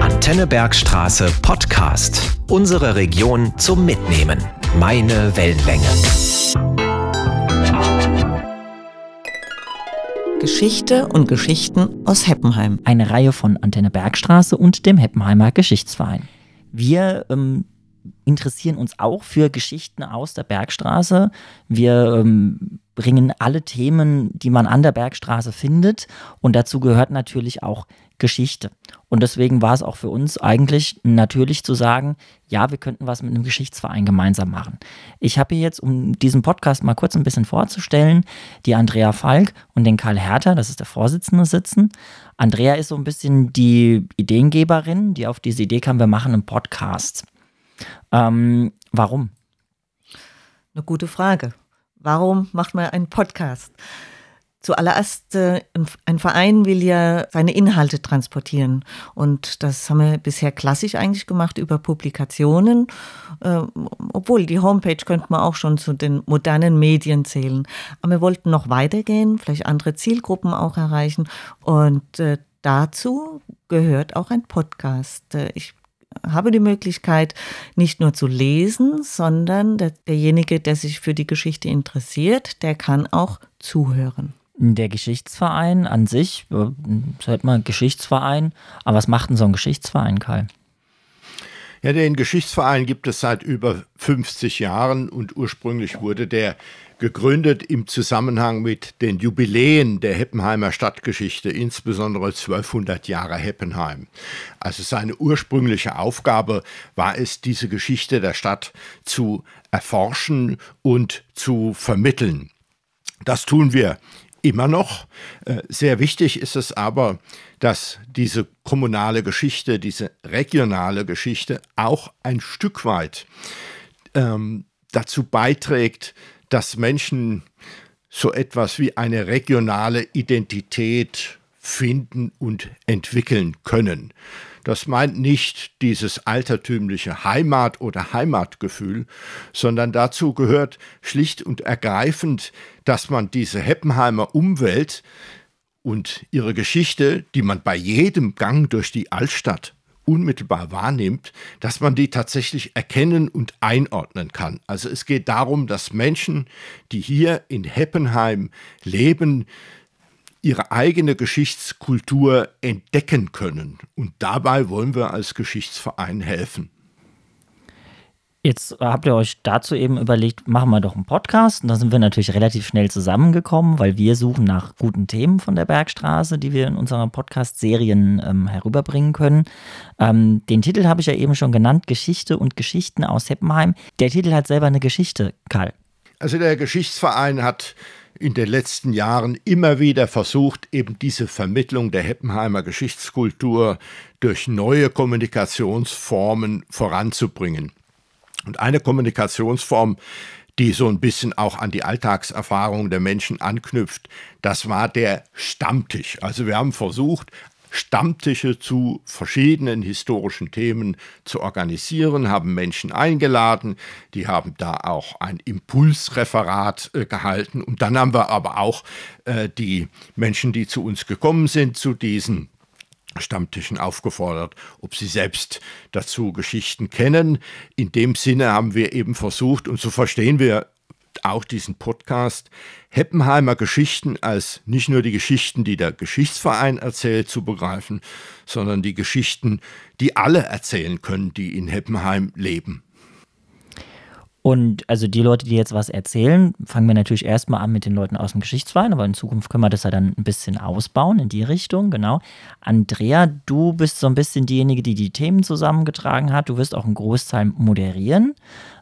Antenne Bergstraße Podcast. Unsere Region zum Mitnehmen. Meine Wellenlänge. Geschichte und Geschichten aus Heppenheim. Eine Reihe von Antenne Bergstraße und dem Heppenheimer Geschichtsverein. Wir interessieren uns auch für Geschichten aus der Bergstraße. Wir bringen alle Themen, die man an der Bergstraße findet, und dazu gehört natürlich auch Geschichte. Und deswegen war es auch für uns eigentlich natürlich zu sagen, ja, wir könnten was mit einem Geschichtsverein gemeinsam machen. Ich habe hier jetzt, um diesen Podcast mal kurz ein bisschen vorzustellen, die Andrea Falk und den Karl Härter, das ist der Vorsitzende, sitzen. Andrea ist so ein bisschen die Ideengeberin, die auf diese Idee kam, wir machen einen Podcast. Warum? Eine gute Frage. Warum macht man einen Podcast? Zuallererst, ein Verein will ja seine Inhalte transportieren. Und das haben wir bisher klassisch eigentlich gemacht über Publikationen. Obwohl, die Homepage könnte man auch schon zu den modernen Medien zählen. Aber wir wollten noch weitergehen, vielleicht andere Zielgruppen auch erreichen. Und dazu gehört auch ein Podcast. Ich habe die Möglichkeit, nicht nur zu lesen, sondern derjenige, der sich für die Geschichte interessiert, der kann auch zuhören. Der Geschichtsverein an sich, hört man Geschichtsverein, aber was macht denn so ein Geschichtsverein, Karl? Ja, den Geschichtsverein gibt es seit über 50 Jahren und ursprünglich wurde der gegründet im Zusammenhang mit den Jubiläen der Heppenheimer Stadtgeschichte, insbesondere 1200 Jahre Heppenheim. Also seine ursprüngliche Aufgabe war es, diese Geschichte der Stadt zu erforschen und zu vermitteln. Das tun wir immer noch. Sehr wichtig ist es aber, dass diese kommunale Geschichte, diese regionale Geschichte auch ein Stück weit dazu beiträgt, dass Menschen so etwas wie eine regionale Identität finden und entwickeln können. Das meint nicht dieses altertümliche Heimat- oder Heimatgefühl, sondern dazu gehört schlicht und ergreifend, dass man diese Heppenheimer Umwelt und ihre Geschichte, die man bei jedem Gang durch die Altstadt unmittelbar wahrnimmt, dass man die tatsächlich erkennen und einordnen kann. Also es geht darum, dass Menschen, die hier in Heppenheim leben, ihre eigene Geschichtskultur entdecken können. Und dabei wollen wir als Geschichtsverein helfen. Jetzt habt ihr euch dazu eben überlegt, machen wir doch einen Podcast. Und da sind wir natürlich relativ schnell zusammengekommen, weil wir suchen nach guten Themen von der Bergstraße, die wir in unseren Podcast-Serien herüberbringen können. Den Titel habe ich ja eben schon genannt, Geschichte und Geschichten aus Heppenheim. Der Titel hat selber eine Geschichte, Karl. Also der Geschichtsverein hat in den letzten Jahren immer wieder versucht, eben diese Vermittlung der Heppenheimer Geschichtskultur durch neue Kommunikationsformen voranzubringen. Und eine Kommunikationsform, die so ein bisschen auch an die Alltagserfahrung der Menschen anknüpft, das war der Stammtisch. Also wir haben versucht, Stammtische zu verschiedenen historischen Themen zu organisieren, haben Menschen eingeladen, die haben da auch ein Impulsreferat gehalten. Und dann haben wir aber auch die Menschen, die zu uns gekommen sind, zu diesen Stammtischen aufgefordert, ob sie selbst dazu Geschichten kennen. In dem Sinne haben wir eben versucht, und so verstehen wir auch diesen Podcast, Heppenheimer Geschichten als nicht nur die Geschichten, die der Geschichtsverein erzählt, zu begreifen, sondern die Geschichten, die alle erzählen können, die in Heppenheim leben. Und also die Leute, die jetzt was erzählen, fangen wir natürlich erstmal an mit den Leuten aus dem Geschichtsverein, aber in Zukunft können wir das ja dann ein bisschen ausbauen in die Richtung, genau. Andrea, du bist so ein bisschen diejenige, die die Themen zusammengetragen hat. Du wirst auch einen Großteil moderieren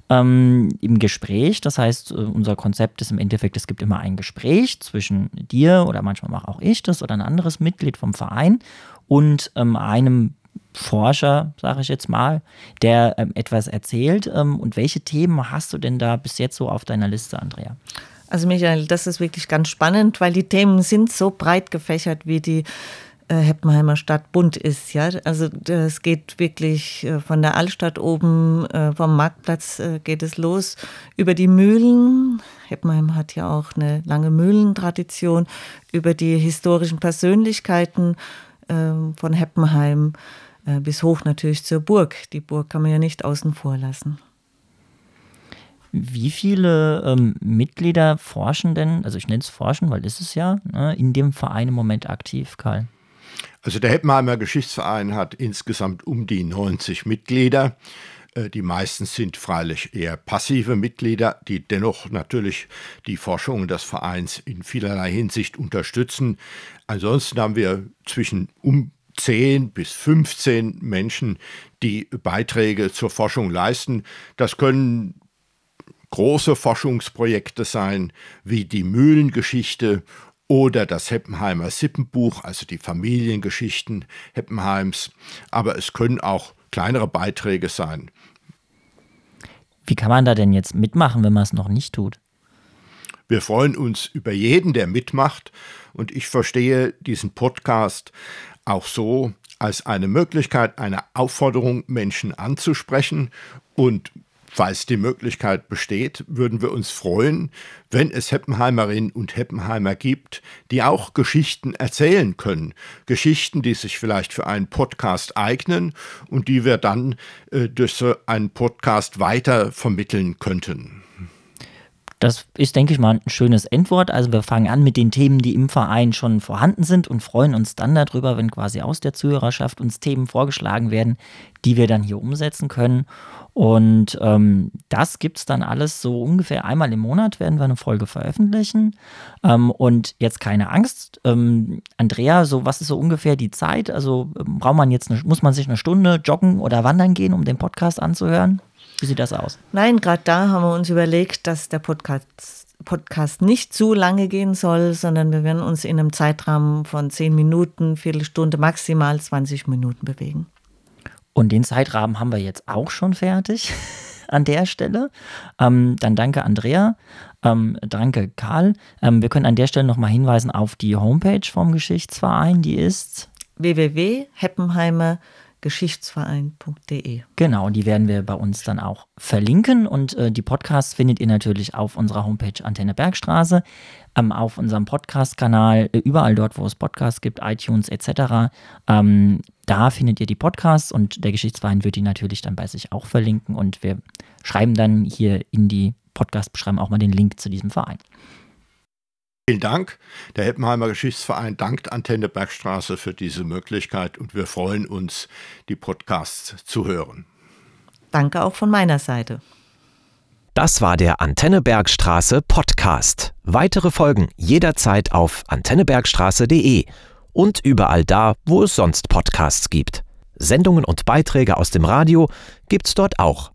im Gespräch. Das heißt, unser Konzept ist im Endeffekt, es gibt immer ein Gespräch zwischen dir oder manchmal mache auch ich das oder ein anderes Mitglied vom Verein und einem Forscher, sage ich jetzt mal, der etwas erzählt. Und welche Themen hast du denn da bis jetzt so auf deiner Liste, Andrea? Also Michael, das ist wirklich ganz spannend, weil die Themen sind so breit gefächert, wie die Heppenheimer Stadt bunt ist. Ja? Also es geht wirklich von der Altstadt oben, vom Marktplatz geht es los, über die Mühlen. Heppenheim hat ja auch eine lange Mühlentradition, über die historischen Persönlichkeiten, von Heppenheim bis hoch natürlich zur Burg. Die Burg kann man ja nicht außen vor lassen. Wie viele Mitglieder forschen denn, also ich nenne es forschen, weil ist es ja, ne, in dem Verein im Moment aktiv, Karl? Also der Heppenheimer Geschichtsverein hat insgesamt um die 90 Mitglieder. Die meisten sind freilich eher passive Mitglieder, die dennoch natürlich die Forschungen des Vereins in vielerlei Hinsicht unterstützen. Ansonsten haben wir zwischen um 10 bis 15 Menschen, die Beiträge zur Forschung leisten. Das können große Forschungsprojekte sein, wie die Mühlengeschichte oder das Heppenheimer Sippenbuch, also die Familiengeschichten Heppenheims. Aber es können auch kleinere Beiträge sein. Wie kann man da denn jetzt mitmachen, wenn man es noch nicht tut? Wir freuen uns über jeden, der mitmacht. Und ich verstehe diesen Podcast auch so als eine Möglichkeit, eine Aufforderung, Menschen anzusprechen. Und falls die Möglichkeit besteht, würden wir uns freuen, wenn es Heppenheimerinnen und Heppenheimer gibt, die auch Geschichten erzählen können. Geschichten, die sich vielleicht für einen Podcast eignen und die wir dann durch so einen Podcast weiter vermitteln könnten. Das ist, denke ich mal, ein schönes Endwort. Also wir fangen an mit den Themen, die im Verein schon vorhanden sind und freuen uns dann darüber, wenn quasi aus der Zuhörerschaft uns Themen vorgeschlagen werden, die wir dann hier umsetzen können. Und das gibt es dann alles so ungefähr einmal im Monat, werden wir eine Folge veröffentlichen. Und jetzt keine Angst, Andrea, so was ist so ungefähr die Zeit? Also braucht man jetzt muss man sich eine Stunde joggen oder wandern gehen, um den Podcast anzuhören? Wie sieht das aus? Nein, gerade da haben wir uns überlegt, dass der Podcast nicht zu lange gehen soll, sondern wir werden uns in einem Zeitrahmen von 10 Minuten, Viertelstunde, maximal 20 Minuten bewegen. Und den Zeitrahmen haben wir jetzt auch schon fertig an der Stelle. Dann danke Andrea, danke Karl. Wir können an der Stelle nochmal hinweisen auf die Homepage vom Geschichtsverein, die ist www.heppenheimer-geschichtsverein.de. Genau, die werden wir bei uns dann auch verlinken und die Podcasts findet ihr natürlich auf unserer Homepage Antenne Bergstraße, auf unserem Podcast-Kanal, überall dort, wo es Podcasts gibt, iTunes etc. Da findet ihr die Podcasts und der Geschichtsverein wird die natürlich dann bei sich auch verlinken und wir schreiben dann hier in die Podcast-Beschreibung auch mal den Link zu diesem Verein. Vielen Dank. Der Heppenheimer Geschichtsverein dankt Antenne Bergstraße für diese Möglichkeit und wir freuen uns, die Podcasts zu hören. Danke auch von meiner Seite. Das war der Antenne Bergstraße Podcast. Weitere Folgen jederzeit auf antennebergstraße.de und überall da, wo es sonst Podcasts gibt. Sendungen und Beiträge aus dem Radio gibt's dort auch.